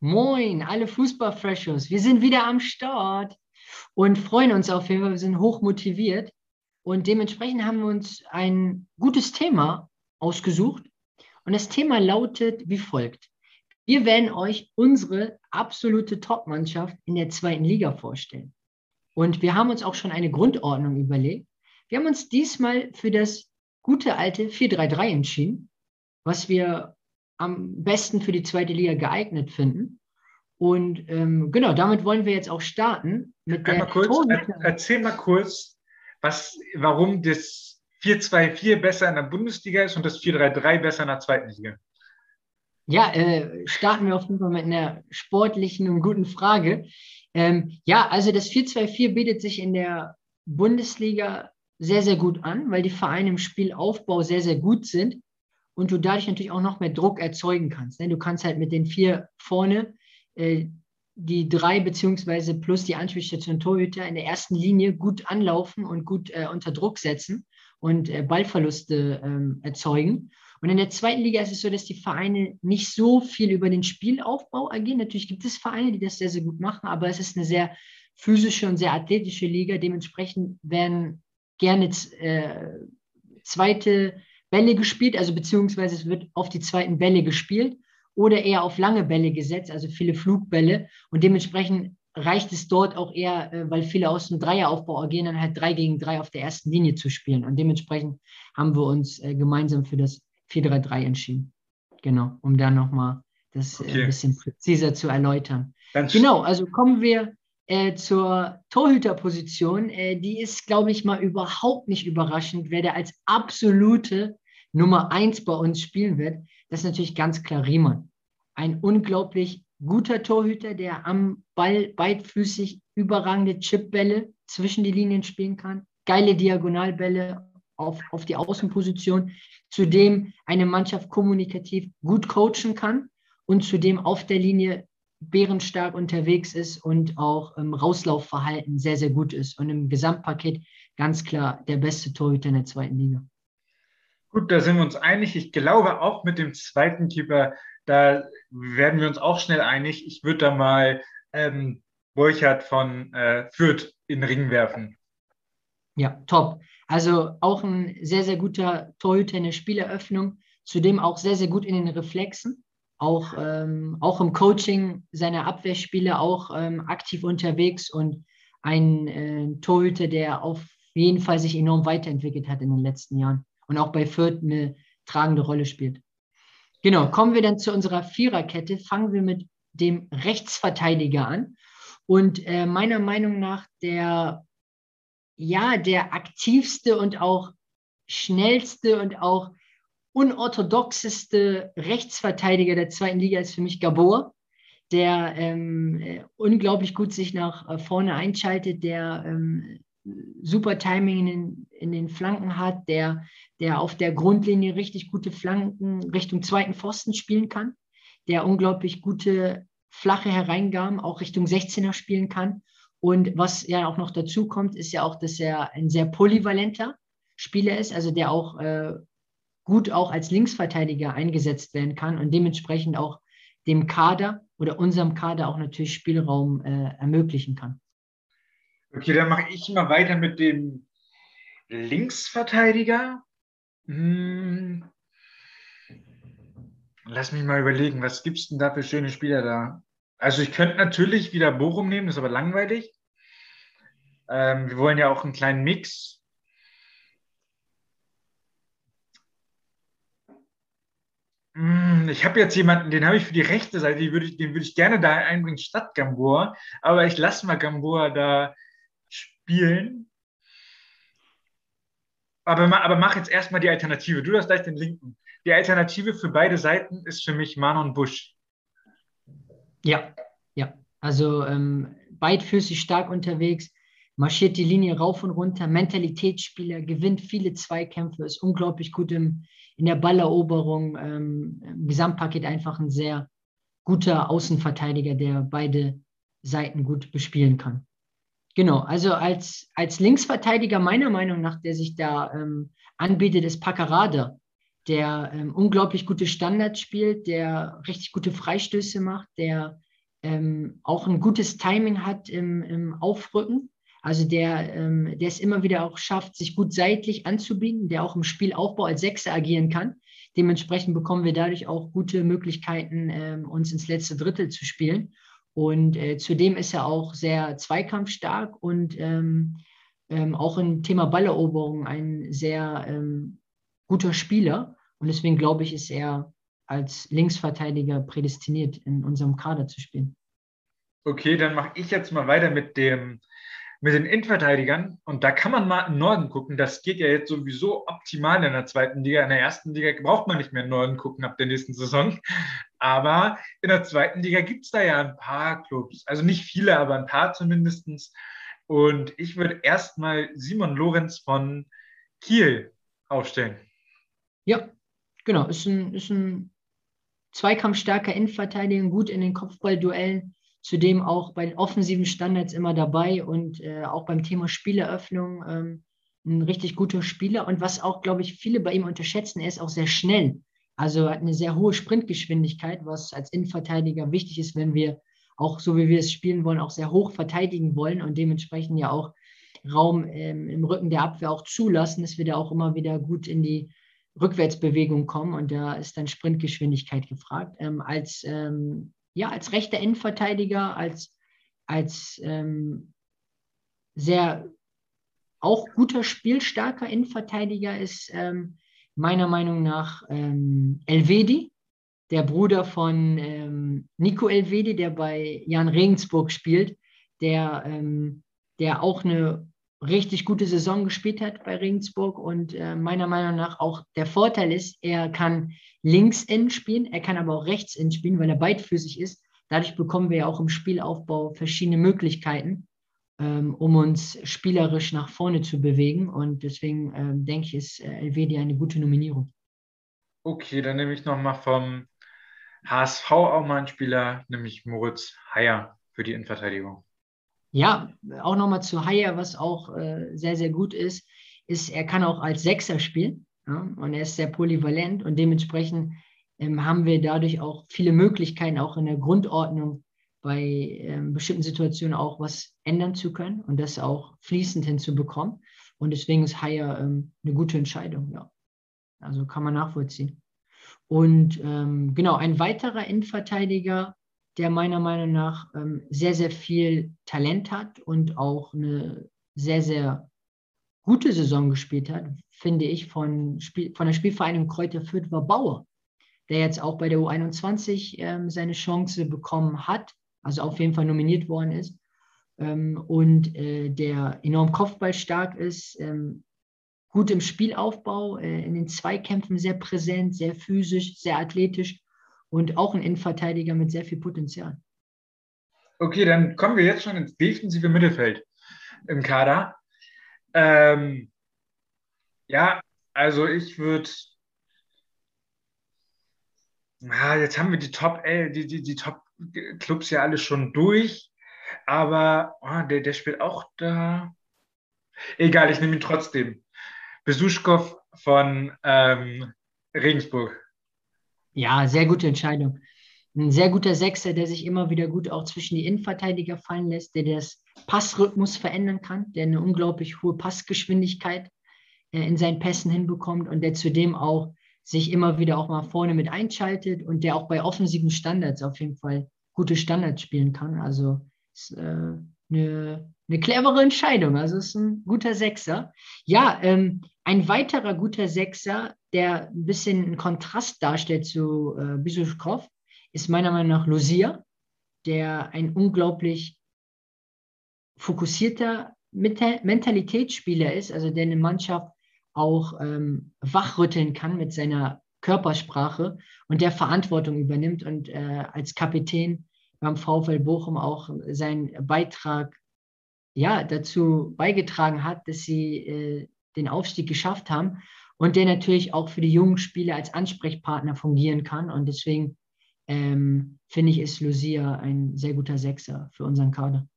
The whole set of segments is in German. Moin, alle Fußballfreshers. Wir sind wieder am Start und freuen uns auf jeden Fall. Wir sind hoch motiviert und dementsprechend haben wir uns ein gutes Thema ausgesucht. Und das Thema lautet wie folgt. Wir werden euch unsere absolute Top-Mannschaft in der zweiten Liga vorstellen. Und wir haben uns auch schon eine Grundordnung überlegt. Wir haben uns diesmal für das gute alte 4-3-3 entschieden, was wir am besten für die zweite Liga geeignet finden. Und genau, damit wollen wir jetzt auch starten. Erzähl mal kurz, warum das 4-2-4 besser in der Bundesliga ist und das 4-3-3 besser in der zweiten Liga. Ja, starten wir auf jeden Fall mit einer sportlichen und guten Frage. Ja, also das 4-2-4 bietet sich in der Bundesliga sehr, sehr gut an, weil die Vereine im Spielaufbau sehr, sehr gut sind. Und du dadurch natürlich auch noch mehr Druck erzeugen kannst. Du kannst halt mit den vier vorne, die drei beziehungsweise plus die Anspielstation Torhüter in der ersten Linie gut anlaufen und gut unter Druck setzen und Ballverluste erzeugen. Und in der zweiten Liga ist es so, dass die Vereine nicht so viel über den Spielaufbau agieren. Natürlich gibt es Vereine, die das sehr, sehr gut machen, aber es ist eine sehr physische und sehr athletische Liga. Dementsprechend werden gerne zweite Bälle gespielt, also beziehungsweise es wird auf die zweiten Bälle gespielt oder eher auf lange Bälle gesetzt, also viele Flugbälle und dementsprechend reicht es dort auch eher, weil viele aus dem Dreieraufbau agieren, dann halt 3 gegen 3 auf der ersten Linie zu spielen und dementsprechend haben wir uns gemeinsam für das 4-3-3 entschieden. Genau, um dann nochmal das ein bisschen präziser zu erläutern. Ganz genau, also kommen wir zur Torhüterposition, die ist, glaube ich, mal überhaupt nicht überraschend, wer da als absolute Nummer 1 bei uns spielen wird. Das ist natürlich ganz klar Riemann. Ein unglaublich guter Torhüter, der am Ball beidfüßig überragende Chipbälle zwischen die Linien spielen kann. Geile Diagonalbälle auf die Außenposition. Zudem eine Mannschaft kommunikativ gut coachen kann und zudem auf der Linie bärenstark unterwegs ist und auch im Rauslaufverhalten sehr, sehr gut ist. Und im Gesamtpaket ganz klar der beste Torhüter in der zweiten Liga. Gut, da sind wir uns einig. Ich glaube auch mit dem zweiten Keeper, da werden wir uns auch schnell einig. Ich würde da mal Borchardt von Fürth in den Ring werfen. Ja, top. Also auch ein sehr, sehr guter Torhüter in der Spieleröffnung. Zudem auch sehr, sehr gut in den Reflexen. Auch im Coaching seiner Abwehrspieler auch aktiv unterwegs und ein Torhüter, der auf jeden Fall sich enorm weiterentwickelt hat in den letzten Jahren und auch bei Fürth eine tragende Rolle spielt. Genau, kommen wir dann zu unserer Viererkette. Fangen wir mit dem Rechtsverteidiger an und meiner Meinung nach der aktivste und auch schnellste und auch unorthodoxeste Rechtsverteidiger der zweiten Liga ist für mich Gabor, der unglaublich gut sich nach vorne einschaltet, der super Timing in den Flanken hat, der auf der Grundlinie richtig gute Flanken Richtung zweiten Pfosten spielen kann, der unglaublich gute flache Hereingaben auch Richtung 16er spielen kann. Und was ja auch noch dazu kommt, ist ja auch, dass er ein sehr polyvalenter Spieler ist, also der auch gut auch als Linksverteidiger eingesetzt werden kann und dementsprechend auch dem Kader oder unserem Kader auch natürlich Spielraum ermöglichen kann. Okay, dann mache ich mal weiter mit dem Linksverteidiger. Lass mich mal überlegen, was gibt es denn da für schöne Spieler da? Also ich könnte natürlich wieder Bochum nehmen, ist aber langweilig. Wir wollen ja auch einen kleinen Mix. Ich habe jetzt jemanden, den habe ich für die rechte Seite, den würde ich gerne da einbringen, statt Gamboa, aber ich lasse mal Gamboa da spielen. Aber mach jetzt erstmal die Alternative. Du hast gleich den linken. Die Alternative für beide Seiten ist für mich Manon Busch. Ja. Also beidfüßig stark unterwegs, marschiert die Linie rauf und runter, Mentalitätsspieler, gewinnt viele Zweikämpfe, ist unglaublich gut in der Balleroberung, im Gesamtpaket einfach ein sehr guter Außenverteidiger, der beide Seiten gut bespielen kann. Genau, also als Linksverteidiger meiner Meinung nach, der sich da anbietet, ist Paqarada, der unglaublich gute Standards spielt, der richtig gute Freistöße macht, der auch ein gutes Timing hat im Aufrücken. Also der es immer wieder auch schafft, sich gut seitlich anzubieten, der auch im Spielaufbau als Sechser agieren kann. Dementsprechend bekommen wir dadurch auch gute Möglichkeiten, uns ins letzte Drittel zu spielen. Und zudem ist er auch sehr zweikampfstark und auch im Thema Balleroberung ein sehr guter Spieler. Und deswegen glaube ich, ist er als Linksverteidiger prädestiniert, in unserem Kader zu spielen. Okay, dann mache ich jetzt mal weiter mit den Innenverteidigern, und da kann man mal im Norden gucken, das geht ja jetzt sowieso optimal in der zweiten Liga, in der ersten Liga braucht man nicht mehr im Norden gucken ab der nächsten Saison, aber in der zweiten Liga gibt es da ja ein paar Clubs, also nicht viele, aber ein paar zumindest, und ich würde erstmal Simon Lorenz von Kiel aufstellen. Ja, genau, ist ein zweikampfstarker Innenverteidiger, gut in den Kopfballduellen, zudem auch bei den offensiven Standards immer dabei und auch beim Thema Spieleröffnung ein richtig guter Spieler. Und was auch, glaube ich, viele bei ihm unterschätzen, er ist auch sehr schnell. Also hat eine sehr hohe Sprintgeschwindigkeit, was als Innenverteidiger wichtig ist, wenn wir auch, so wie wir es spielen wollen, auch sehr hoch verteidigen wollen und dementsprechend ja auch Raum im Rücken der Abwehr auch zulassen, dass wir da auch immer wieder gut in die Rückwärtsbewegung kommen. Und da ist dann Sprintgeschwindigkeit gefragt. Als rechter Innenverteidiger, als sehr auch guter, spielstarker Innenverteidiger ist meiner Meinung nach Elvedi, der Bruder von Nico Elvedi, der bei Jan Regensburg spielt, der auch eine richtig gute Saison gespielt hat bei Regensburg und meiner Meinung nach auch der Vorteil ist, er kann links innen spielen, er kann aber auch rechts innen spielen, weil er beidfüßig ist. Dadurch bekommen wir ja auch im Spielaufbau verschiedene Möglichkeiten, um uns spielerisch nach vorne zu bewegen, und deswegen denke ich, ist Elvedi eine gute Nominierung. Okay, dann nehme ich nochmal vom HSV auch mal einen Spieler, nämlich Moritz Heyer für die Innenverteidigung. Ja, auch nochmal zu Heyer, was auch sehr, sehr gut ist, er kann auch als Sechser spielen, ja, und er ist sehr polyvalent und dementsprechend haben wir dadurch auch viele Möglichkeiten, auch in der Grundordnung bei bestimmten Situationen auch was ändern zu können und das auch fließend hinzubekommen, und deswegen ist Heyer eine gute Entscheidung, ja. Also kann man nachvollziehen. Und genau, ein weiterer Innenverteidiger, der meiner Meinung nach sehr, sehr viel Talent hat und auch eine sehr, sehr gute Saison gespielt hat, finde ich, von der Spielvereinigung Kräuter Fürth, war Bauer, der jetzt auch bei der U21 seine Chance bekommen hat, also auf jeden Fall nominiert worden ist, und der enorm kopfballstark ist, gut im Spielaufbau, in den Zweikämpfen sehr präsent, sehr physisch, sehr athletisch. Und auch ein Innenverteidiger mit sehr viel Potenzial. Okay, dann kommen wir jetzt schon ins defensive Mittelfeld im Kader. Ich würde... jetzt haben wir die Top-Clubs ja alle schon durch, aber der spielt auch da... Egal, ich nehme ihn trotzdem. Besuschkow von Regensburg. Ja, sehr gute Entscheidung. Ein sehr guter Sechser, der sich immer wieder gut auch zwischen die Innenverteidiger fallen lässt, der das Passrhythmus verändern kann, der eine unglaublich hohe Passgeschwindigkeit in seinen Pässen hinbekommt und der zudem auch sich immer wieder auch mal vorne mit einschaltet und der auch bei offensiven Standards auf jeden Fall gute Standards spielen kann. Also ist eine clevere Entscheidung. Also ist ein guter Sechser. Ja, ein weiterer guter Sechser, der ein bisschen einen Kontrast darstellt zu Besuschkow, ist meiner Meinung nach Losia, der ein unglaublich fokussierter Mentalitätsspieler ist, also der eine Mannschaft auch wachrütteln kann mit seiner Körpersprache und der Verantwortung übernimmt und als Kapitän beim VfL Bochum auch seinen Beitrag dazu beigetragen hat, dass sie den Aufstieg geschafft haben. Und der natürlich auch für die jungen Spieler als Ansprechpartner fungieren kann. Und deswegen finde ich, ist Losia ein sehr guter Sechser für unseren Kader.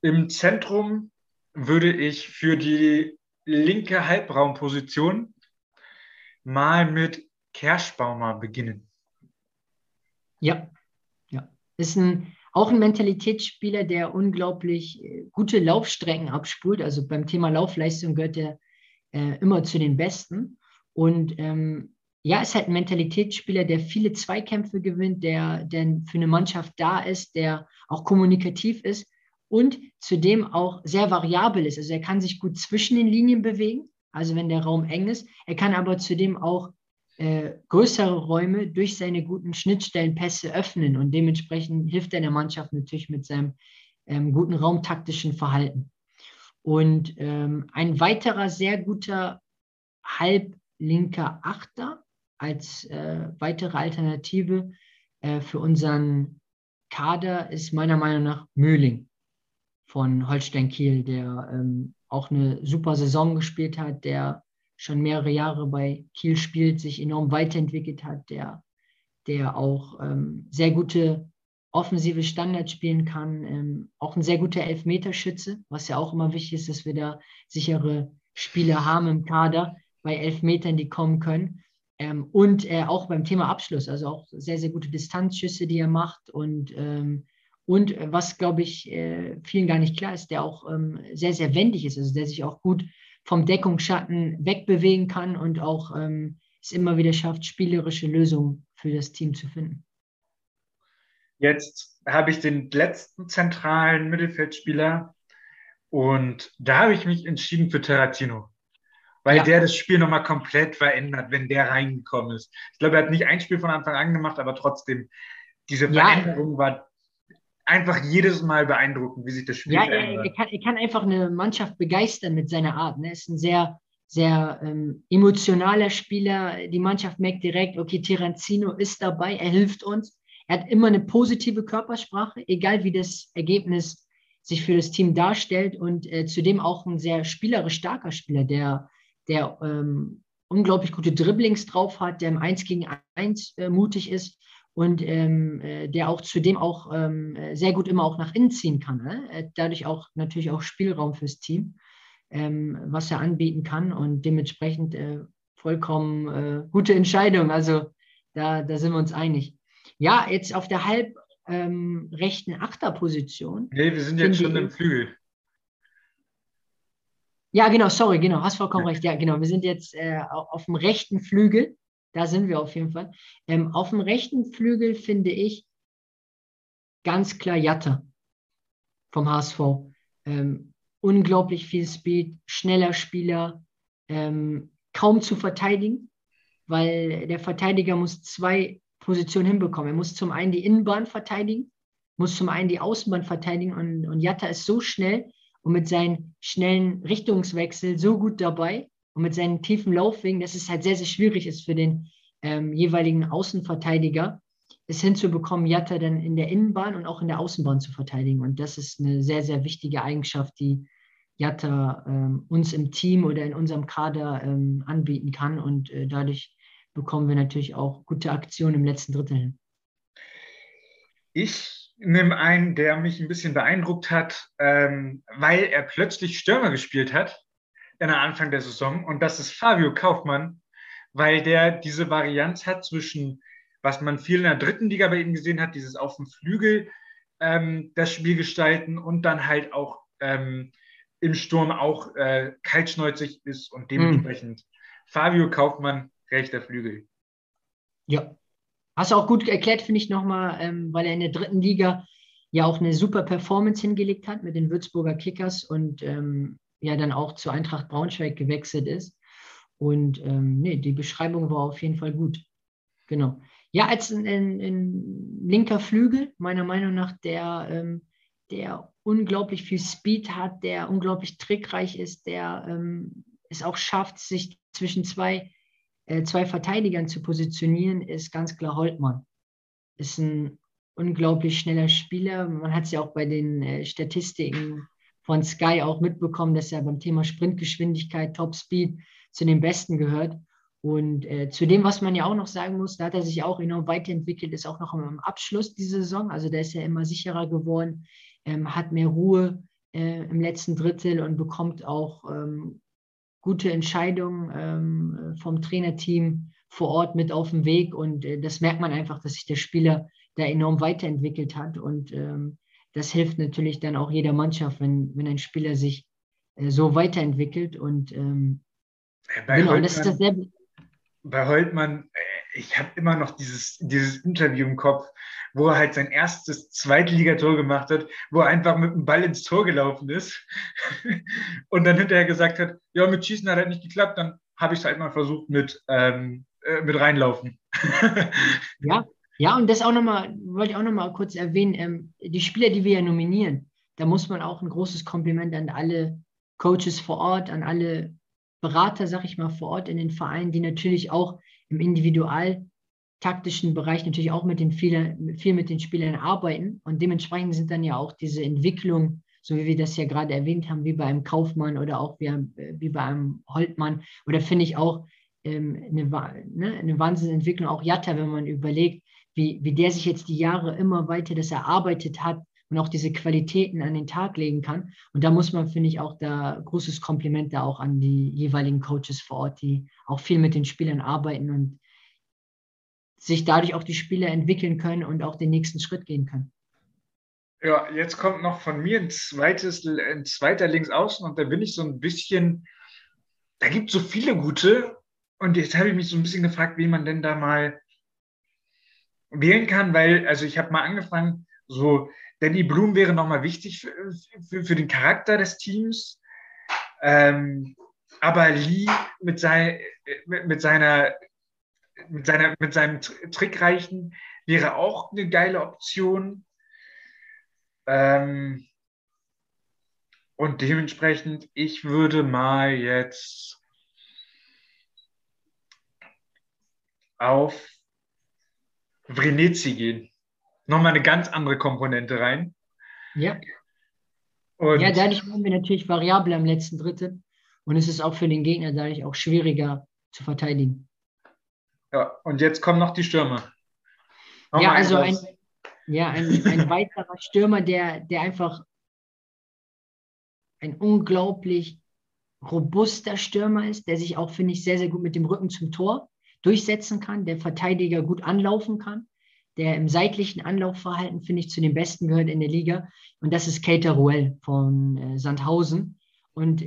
Im Zentrum würde ich für die linke Halbraumposition mal mit Kerschbaumer beginnen. Ja, Ist auch ein Mentalitätsspieler, der unglaublich gute Laufstrecken abspult. Also beim Thema Laufleistung gehört er immer zu den Besten. Und ja, ist halt ein Mentalitätsspieler, der viele Zweikämpfe gewinnt, der für eine Mannschaft da ist, der auch kommunikativ ist und zudem auch sehr variabel ist. Also er kann sich gut zwischen den Linien bewegen, also wenn der Raum eng ist. Er kann aber zudem auch größere Räume durch seine guten Schnittstellenpässe öffnen und dementsprechend hilft er der Mannschaft natürlich mit seinem guten raumtaktischen Verhalten. Und ein weiterer sehr guter halblinker Achter als weitere Alternative für unseren Kader ist meiner Meinung nach Mühling von Holstein Kiel, der auch eine super Saison gespielt hat, der schon mehrere Jahre bei Kiel spielt, sich enorm weiterentwickelt hat, der auch sehr gute offensive Standards spielen kann, auch ein sehr guter Elfmeterschütze, was ja auch immer wichtig ist, dass wir da sichere Spieler haben im Kader bei Elfmetern, die kommen können. Und auch beim Thema Abschluss, also auch sehr, sehr gute Distanzschüsse, die er macht. Und was, glaube ich, vielen gar nicht klar ist, der auch sehr, sehr wendig ist, also der sich auch gut vom Deckungsschatten wegbewegen kann und auch es immer wieder schafft, spielerische Lösungen für das Team zu finden. Jetzt habe ich den letzten zentralen Mittelfeldspieler und da habe ich mich entschieden für Terrazzino, weil der das Spiel nochmal komplett verändert, wenn der reingekommen ist. Ich glaube, er hat nicht ein Spiel von Anfang an gemacht, aber trotzdem, diese Veränderung war einfach jedes Mal beeindruckend, wie sich das Spiel verändert. Er kann einfach eine Mannschaft begeistern mit seiner Art. Er ist ein sehr, sehr emotionaler Spieler. Die Mannschaft merkt direkt, okay, Terrazzino ist dabei, er hilft uns. Er hat immer eine positive Körpersprache, egal wie das Ergebnis sich für das Team darstellt. Und zudem auch ein sehr spielerisch starker Spieler, der unglaublich gute Dribblings drauf hat, der im 1 gegen 1 mutig ist. Und der auch zudem auch sehr gut immer auch nach innen ziehen kann. Dadurch auch natürlich auch Spielraum fürs Team, was er anbieten kann und dementsprechend vollkommen gute Entscheidung. Also da sind wir uns einig. Ja, jetzt auf der halb rechten Achterposition. Nee, wir sind jetzt schon im Flügel. Ja, genau, sorry, genau, hast vollkommen recht. Ja, genau, wir sind jetzt auf dem rechten Flügel. Da sind wir auf jeden Fall. Auf dem rechten Flügel finde ich ganz klar Jatta vom HSV. Unglaublich viel Speed, schneller Spieler, kaum zu verteidigen, weil der Verteidiger muss zwei Positionen hinbekommen. Er muss zum einen die Innenbahn verteidigen, muss zum einen die Außenbahn verteidigen und Jatta ist so schnell und mit seinen schnellen Richtungswechsel so gut dabei, und mit seinen tiefen Laufwegen, dass es halt sehr, sehr schwierig ist für den jeweiligen Außenverteidiger, es hinzubekommen, Jatta dann in der Innenbahn und auch in der Außenbahn zu verteidigen. Und das ist eine sehr, sehr wichtige Eigenschaft, die Jatta uns im Team oder in unserem Kader anbieten kann. Und dadurch bekommen wir natürlich auch gute Aktionen im letzten Drittel hin. Ich nehme einen, der mich ein bisschen beeindruckt hat, weil er plötzlich Stürmer gespielt hat. An Anfang der Saison und das ist Fabio Kaufmann, weil der diese Varianz hat zwischen, was man viel in der dritten Liga bei ihm gesehen hat, dieses auf dem Flügel das Spiel gestalten und dann halt auch im Sturm auch kaltschnäuzig ist und dementsprechend Fabio Kaufmann, rechter Flügel. Ja, hast du auch gut erklärt, finde ich nochmal, weil er in der dritten Liga ja auch eine super Performance hingelegt hat mit den Würzburger Kickers und ja dann auch zu Eintracht Braunschweig gewechselt ist. Und nee, die Beschreibung war auf jeden Fall gut. Genau. Ja, als ein linker Flügel, meiner Meinung nach, der unglaublich viel Speed hat, der unglaublich trickreich ist, der es auch schafft, sich zwischen zwei Verteidigern zu positionieren, ist ganz klar Holtmann. Ist ein unglaublich schneller Spieler. Man hat es ja auch bei den Statistiken von Sky auch mitbekommen, dass er beim Thema Sprintgeschwindigkeit, Topspeed zu den Besten gehört. Und zu dem, was man ja auch noch sagen muss, da hat er sich auch enorm weiterentwickelt, ist auch noch am Abschluss diese Saison. Also da ist er immer sicherer geworden, hat mehr Ruhe im letzten Drittel und bekommt auch gute Entscheidungen vom Trainerteam vor Ort mit auf den Weg. Und das merkt man einfach, dass sich der Spieler da enorm weiterentwickelt hat. Und das hilft natürlich dann auch jeder Mannschaft, wenn ein Spieler sich so weiterentwickelt. Und genau, Holtmann, das ist dasselbe. Bei Holtmann, ich habe immer noch dieses Interview im Kopf, wo er halt sein erstes Zweitligator gemacht hat, wo er einfach mit dem Ball ins Tor gelaufen ist und dann hinterher gesagt hat, ja, mit Schießen hat halt nicht geklappt, dann habe ich es halt mal versucht mit reinlaufen. Ja, und das auch nochmal, wollte ich auch nochmal kurz erwähnen, die Spieler, die wir ja nominieren, da muss man auch ein großes Kompliment an alle Coaches vor Ort, an alle Berater, sag ich mal, vor Ort in den Vereinen, die natürlich auch im individualtaktischen Bereich natürlich auch viel mit den Spielern arbeiten, und dementsprechend sind dann ja auch diese Entwicklungen, so wie wir das ja gerade erwähnt haben, wie bei einem Kaufmann oder auch wie bei einem Holtmann, oder finde ich auch eine Wahnsinnsentwicklung, auch Jatta, wenn man überlegt, wie der sich jetzt die Jahre immer weiter das erarbeitet hat und auch diese Qualitäten an den Tag legen kann. Und da muss man, finde ich, auch da großes Kompliment da auch an die jeweiligen Coaches vor Ort, die auch viel mit den Spielern arbeiten und sich dadurch auch die Spieler entwickeln können und auch den nächsten Schritt gehen können. Ja, jetzt kommt noch von mir ein zweiter Linksaußen, und da bin ich so ein bisschen, da gibt es so viele gute, und jetzt habe ich mich so ein bisschen gefragt, wie man denn da mal wählen kann, weil, also ich habe mal angefangen, so Danny Blum wäre nochmal wichtig für den Charakter des Teams, aber Lee mit seinem Trickreichen wäre auch eine geile Option. Und dementsprechend, ich würde mal jetzt auf Vrenetzi gehen. Nochmal eine ganz andere Komponente rein. Ja. Und ja, dadurch waren wir natürlich variabler im letzten Drittel. Und es ist auch für den Gegner dadurch auch schwieriger zu verteidigen. Ja, und jetzt kommen noch die Stürmer. Ja, also ein weiterer Stürmer, der einfach ein unglaublich robuster Stürmer ist, der sich auch, finde ich, sehr, sehr gut mit dem Rücken zum Tor durchsetzen kann, der Verteidiger gut anlaufen kann, der im seitlichen Anlaufverhalten, finde ich, zu den Besten gehört in der Liga. Und das ist Keita Ruel von Sandhausen. Und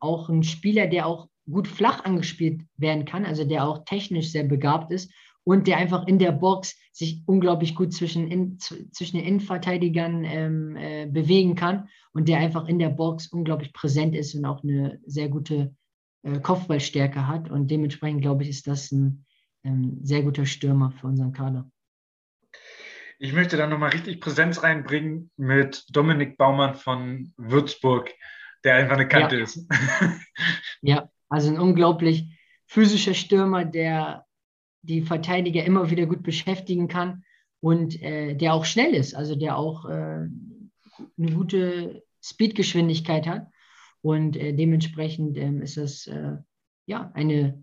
auch ein Spieler, der auch gut flach angespielt werden kann, also der auch technisch sehr begabt ist und der einfach in der Box sich unglaublich gut zwischen den Innenverteidigern bewegen kann und der einfach in der Box unglaublich präsent ist und auch eine sehr gute Kopfballstärke hat. Und dementsprechend, glaube ich, ist das ein sehr guter Stürmer für unseren Kader. Ich möchte da nochmal richtig Präsenz reinbringen mit Dominik Baumann von Würzburg, der einfach eine Kante ist. Ja, also ein unglaublich physischer Stürmer, der die Verteidiger immer wieder gut beschäftigen kann und der auch schnell ist, also der auch eine gute Speedgeschwindigkeit hat. Und dementsprechend ist das eine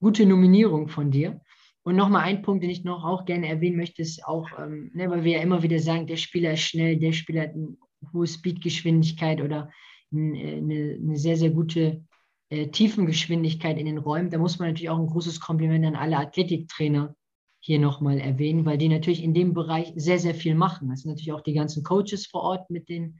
gute Nominierung von dir. Und nochmal ein Punkt, den ich noch auch gerne erwähnen möchte, ist auch, weil wir ja immer wieder sagen, der Spieler ist schnell, der Spieler hat eine hohe Speedgeschwindigkeit oder eine sehr, sehr gute Tiefengeschwindigkeit in den Räumen. Da muss man natürlich auch ein großes Kompliment an alle Athletiktrainer hier nochmal erwähnen, weil die natürlich in dem Bereich sehr, sehr viel machen. Das sind natürlich auch die ganzen Coaches vor Ort mit den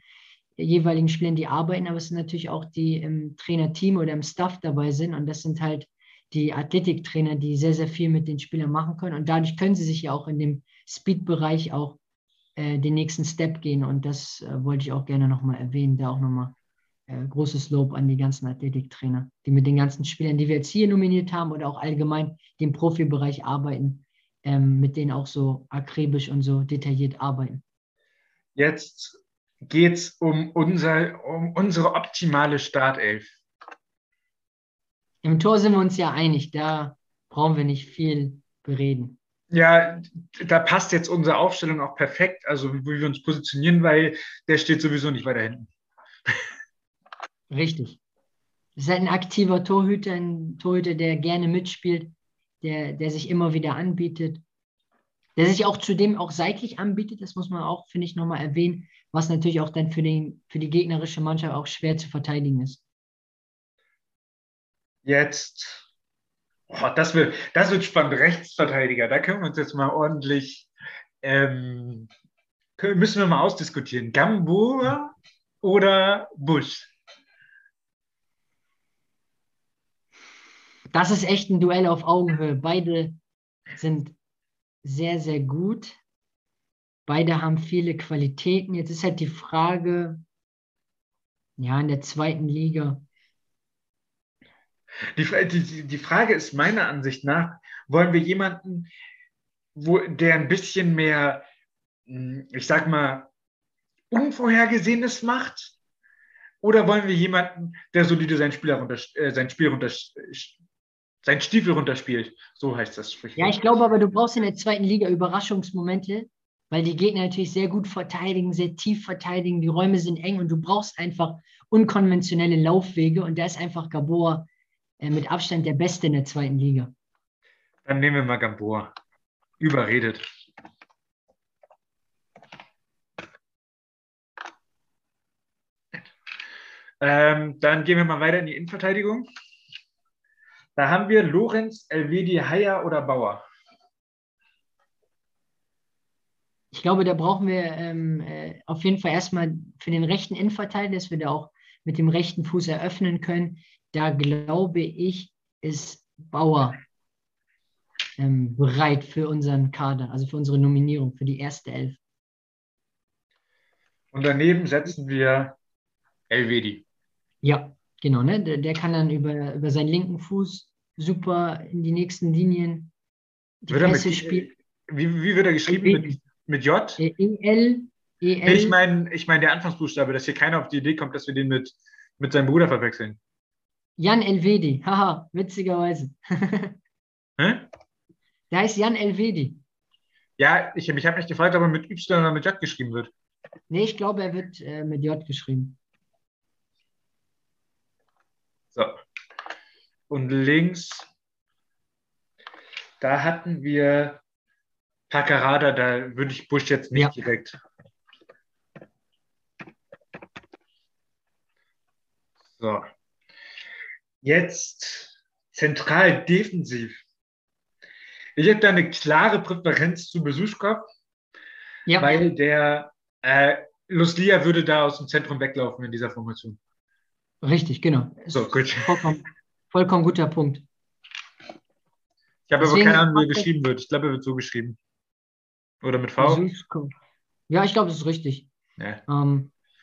jeweiligen Spielern, die arbeiten, aber es sind natürlich auch die im Trainerteam oder im Staff dabei sind, und das sind halt die Athletiktrainer, die sehr, sehr viel mit den Spielern machen können, und dadurch können sie sich ja auch in dem Speed-Bereich auch den nächsten Step gehen, und das wollte ich auch gerne nochmal erwähnen, da auch nochmal großes Lob an die ganzen Athletiktrainer, die mit den ganzen Spielern, die wir jetzt hier nominiert haben oder auch allgemein im Profibereich arbeiten, mit denen auch so akribisch und so detailliert arbeiten. Jetzt geht es um unsere optimale Startelf. Im Tor sind wir uns ja einig, da brauchen wir nicht viel bereden. Ja, da passt jetzt unsere Aufstellung auch perfekt, also wie wir uns positionieren, weil der steht sowieso nicht weiter hinten. Richtig. Das ist halt ein aktiver Torhüter, der gerne mitspielt, der sich immer wieder anbietet, der sich auch zudem auch seitlich anbietet, das muss man auch, finde ich, nochmal erwähnen, was natürlich auch dann für die gegnerische Mannschaft auch schwer zu verteidigen ist. Jetzt, das wird spannend, Rechtsverteidiger, da können wir uns jetzt mal ordentlich Müssen wir mal ausdiskutieren. Gamboa oder Busch? Das ist echt ein Duell auf Augenhöhe. Beide sind sehr, sehr gut. Beide haben viele Qualitäten. Jetzt ist halt die Frage, ja, in der zweiten Liga. Die Frage ist meiner Ansicht nach, wollen wir jemanden, der ein bisschen mehr, ich sag mal, Unvorhergesehenes macht? Oder wollen wir jemanden, der solide seinen Stiefel runterspielt? So heißt das Sprichwort. Ja, ich glaube aber, du brauchst in der zweiten Liga Überraschungsmomente, weil die Gegner natürlich sehr gut verteidigen, sehr tief verteidigen, die Räume sind eng und du brauchst einfach unkonventionelle Laufwege und da ist einfach Gabor mit Abstand der Beste in der zweiten Liga. Dann nehmen wir mal Gabor. Überredet. Dann gehen wir mal weiter in die Innenverteidigung. Da haben wir Lorenz, Elvedi, Heyer oder Bauer. Ich glaube, da brauchen wir auf jeden Fall erstmal für den rechten Innenverteidiger, dass wir da auch mit dem rechten Fuß eröffnen können. Da glaube ich, ist Bauer bereit für unseren Kader, also für unsere Nominierung, für die erste Elf. Und daneben setzen wir Elvedi. Ja, genau, ne? Der kann dann über seinen linken Fuß super in die nächsten Linien die Pässe spielen. Wie wird er geschrieben? Mit J? E-L. Ich mein der Anfangsbuchstabe, dass hier keiner auf die Idee kommt, dass wir den mit seinem Bruder verwechseln. Jan Elvedi, haha, witzigerweise. Hä? Der heißt Jan Elvedi. Ja, ich habe mich gefragt, ob er mit Y oder mit J geschrieben wird. Nee, ich glaube, er wird mit J geschrieben. So. Und links, da hatten wir Paqarada, da würde ich Busch jetzt nicht direkt. So. Jetzt zentral defensiv. Ich habe da eine klare Präferenz zu Besuschkow, weil der Losia würde da aus dem Zentrum weglaufen in dieser Formation. Richtig, genau. So, gut. Vollkommen guter Punkt. Ich habe aber keine Ahnung, wie er geschrieben wird. Ich glaube, er wird so geschrieben. Oder mit V? Besuschkow. Ja, ich glaube, das ist richtig. Ja.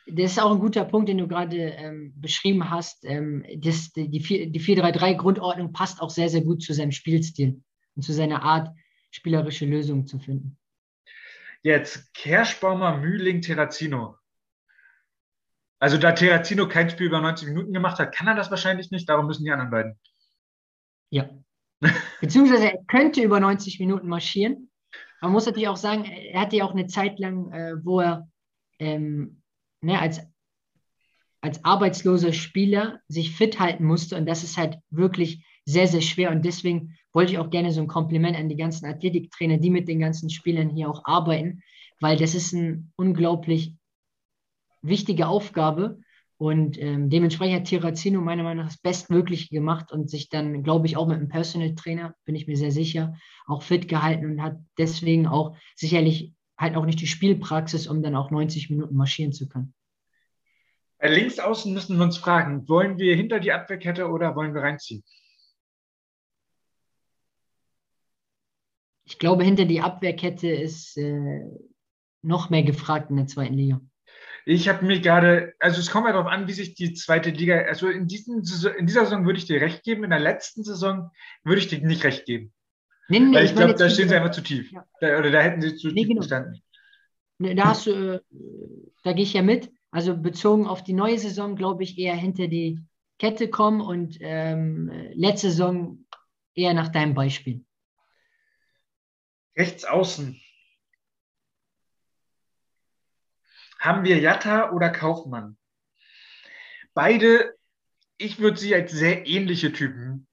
Das ist auch ein guter Punkt, den du gerade beschrieben hast. Die 4-3-3-Grundordnung passt auch sehr, sehr gut zu seinem Spielstil und zu seiner Art, spielerische Lösungen zu finden. Jetzt Kerschbaumer, Mühling, Terrazzino. Also da Terrazzino kein Spiel über 90 Minuten gemacht hat, kann er das wahrscheinlich nicht, darum müssen die anderen beiden. Ja. Beziehungsweise er könnte über 90 Minuten marschieren. Man muss natürlich auch sagen, er hatte ja auch eine Zeit lang, wo er als arbeitsloser Spieler sich fit halten musste und das ist halt wirklich sehr, sehr schwer und deswegen wollte ich auch gerne so ein Kompliment an die ganzen Athletiktrainer, die mit den ganzen Spielern hier auch arbeiten, weil das ist eine unglaublich wichtige Aufgabe und dementsprechend hat Terrazzino meiner Meinung nach das Bestmögliche gemacht und sich dann, glaube ich, auch mit einem Personal Trainer, bin ich mir sehr sicher, auch fit gehalten und hat deswegen auch sicherlich halt auch nicht die Spielpraxis, um dann auch 90 Minuten marschieren zu können. Links außen müssen wir uns fragen, wollen wir hinter die Abwehrkette oder wollen wir reinziehen? Ich glaube, hinter die Abwehrkette ist noch mehr gefragt in der zweiten Liga. Ich habe mir gerade, also es kommt ja darauf an, wie sich die zweite Liga, also in dieser Saison würde ich dir recht geben, in der letzten Saison würde ich dir nicht recht geben. Nee, weil ich glaube, da stehen sie einfach zu tief. Ja. Da hätten sie zu tief gestanden. Genau. Da gehe ich ja mit. Also bezogen auf die neue Saison, glaube ich, eher hinter die Kette kommen und letzte Saison eher nach deinem Beispiel. Rechts außen. Haben wir Jatta oder Kaufmann? Beide, ich würde sie als sehr ähnliche Typen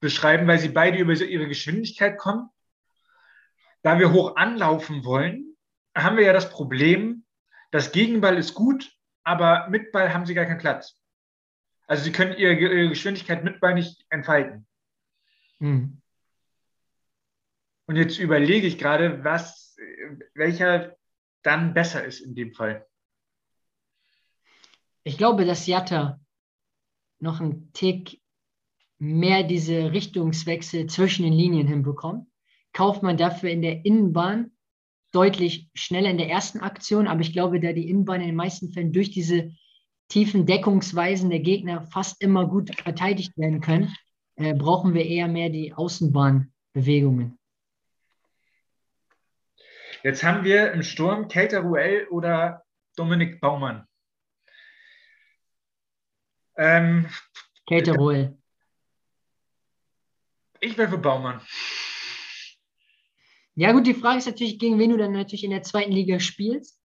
beschreiben, weil sie beide über ihre Geschwindigkeit kommen. Da wir hoch anlaufen wollen, haben wir ja das Problem, das Gegenball ist gut, aber mit Ball haben sie gar keinen Platz. Also sie können ihre Geschwindigkeit mit Ball nicht entfalten. Hm. Und jetzt überlege ich gerade, welcher dann besser ist in dem Fall. Ich glaube, dass Jatta noch einen Tick mehr diese Richtungswechsel zwischen den Linien hinbekommt. Kaufmann dafür in der Innenbahn deutlich schneller in der ersten Aktion, aber ich glaube, da die Innenbahn in den meisten Fällen durch diese tiefen Deckungsweisen der Gegner fast immer gut verteidigt werden können, brauchen wir eher mehr die Außenbahnbewegungen. Jetzt haben wir im Sturm Keita Ruel oder Dominik Baumann. Keita Ruel. Ich wäre für Baumann. Ja gut, die Frage ist natürlich, gegen wen du dann natürlich in der zweiten Liga spielst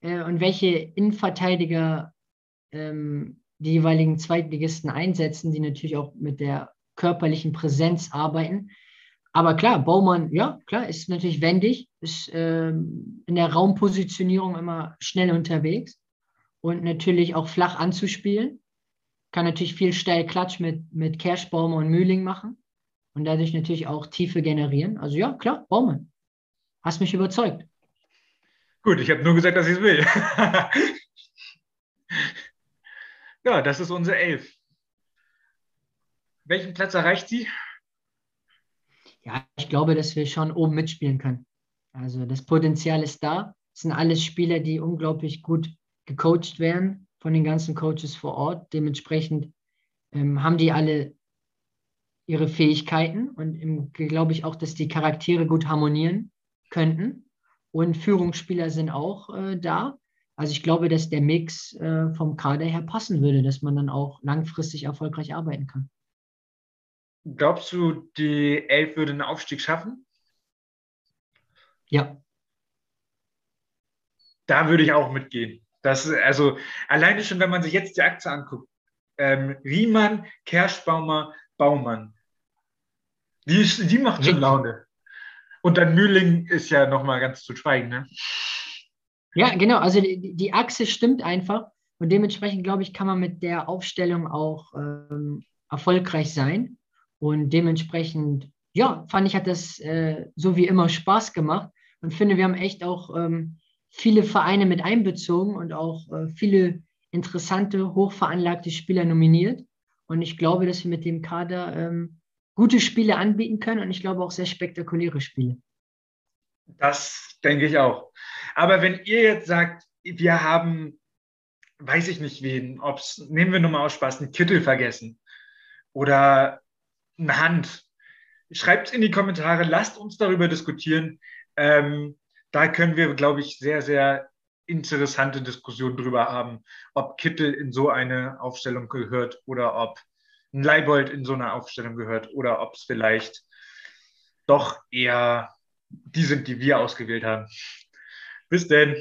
und welche Innenverteidiger die jeweiligen Zweitligisten einsetzen, die natürlich auch mit der körperlichen Präsenz arbeiten. Aber klar, Baumann, ja, klar, ist natürlich wendig, ist in der Raumpositionierung immer schnell unterwegs und natürlich auch flach anzuspielen. Kann natürlich viel Steilklatsch mit Kerschbaumer und Mühling machen und dadurch natürlich auch Tiefe generieren. Also ja, klar, Baumann. Hast mich überzeugt. Gut, ich habe nur gesagt, dass ich es will. Ja, das ist unsere Elf. Welchen Platz erreicht sie? Ja, ich glaube, dass wir schon oben mitspielen können. Also das Potenzial ist da. Es sind alles Spieler, die unglaublich gut gecoacht werden von den ganzen Coaches vor Ort. Dementsprechend haben die alle ihre Fähigkeiten und glaube ich auch, dass die Charaktere gut harmonieren könnten. Und Führungsspieler sind auch da. Also ich glaube, dass der Mix vom Kader her passen würde, dass man dann auch langfristig erfolgreich arbeiten kann. Glaubst du, die Elf würde einen Aufstieg schaffen? Ja. Da würde ich auch mitgehen. Das ist also alleine schon, wenn man sich jetzt die Aktie anguckt. Riemann, Kerschbaumer, Baumann. Die macht schon Laune. Und dann Mühling ist ja nochmal ganz zu schweigen, ne? Ja, genau. Also die Achse stimmt einfach. Und dementsprechend, glaube ich, kann man mit der Aufstellung auch erfolgreich sein. Und dementsprechend, ja, fand ich, hat das so wie immer Spaß gemacht und finde, wir haben echt auch viele Vereine mit einbezogen und auch viele interessante, hochveranlagte Spieler nominiert. Und ich glaube, dass wir mit dem Kader gute Spiele anbieten können und ich glaube auch sehr spektakuläre Spiele. Das denke ich auch. Aber wenn ihr jetzt sagt, wir haben, weiß ich nicht wen, nehmen wir nur mal aus Spaß, einen Kittel vergessen oder eine Hand. Schreibt es in die Kommentare, lasst uns darüber diskutieren. Da können wir, glaube ich, sehr, sehr interessante Diskussionen drüber haben, ob Kittel in so eine Aufstellung gehört oder ob ein Leibold in so eine Aufstellung gehört oder ob es vielleicht doch eher die sind, die wir ausgewählt haben. Bis denn.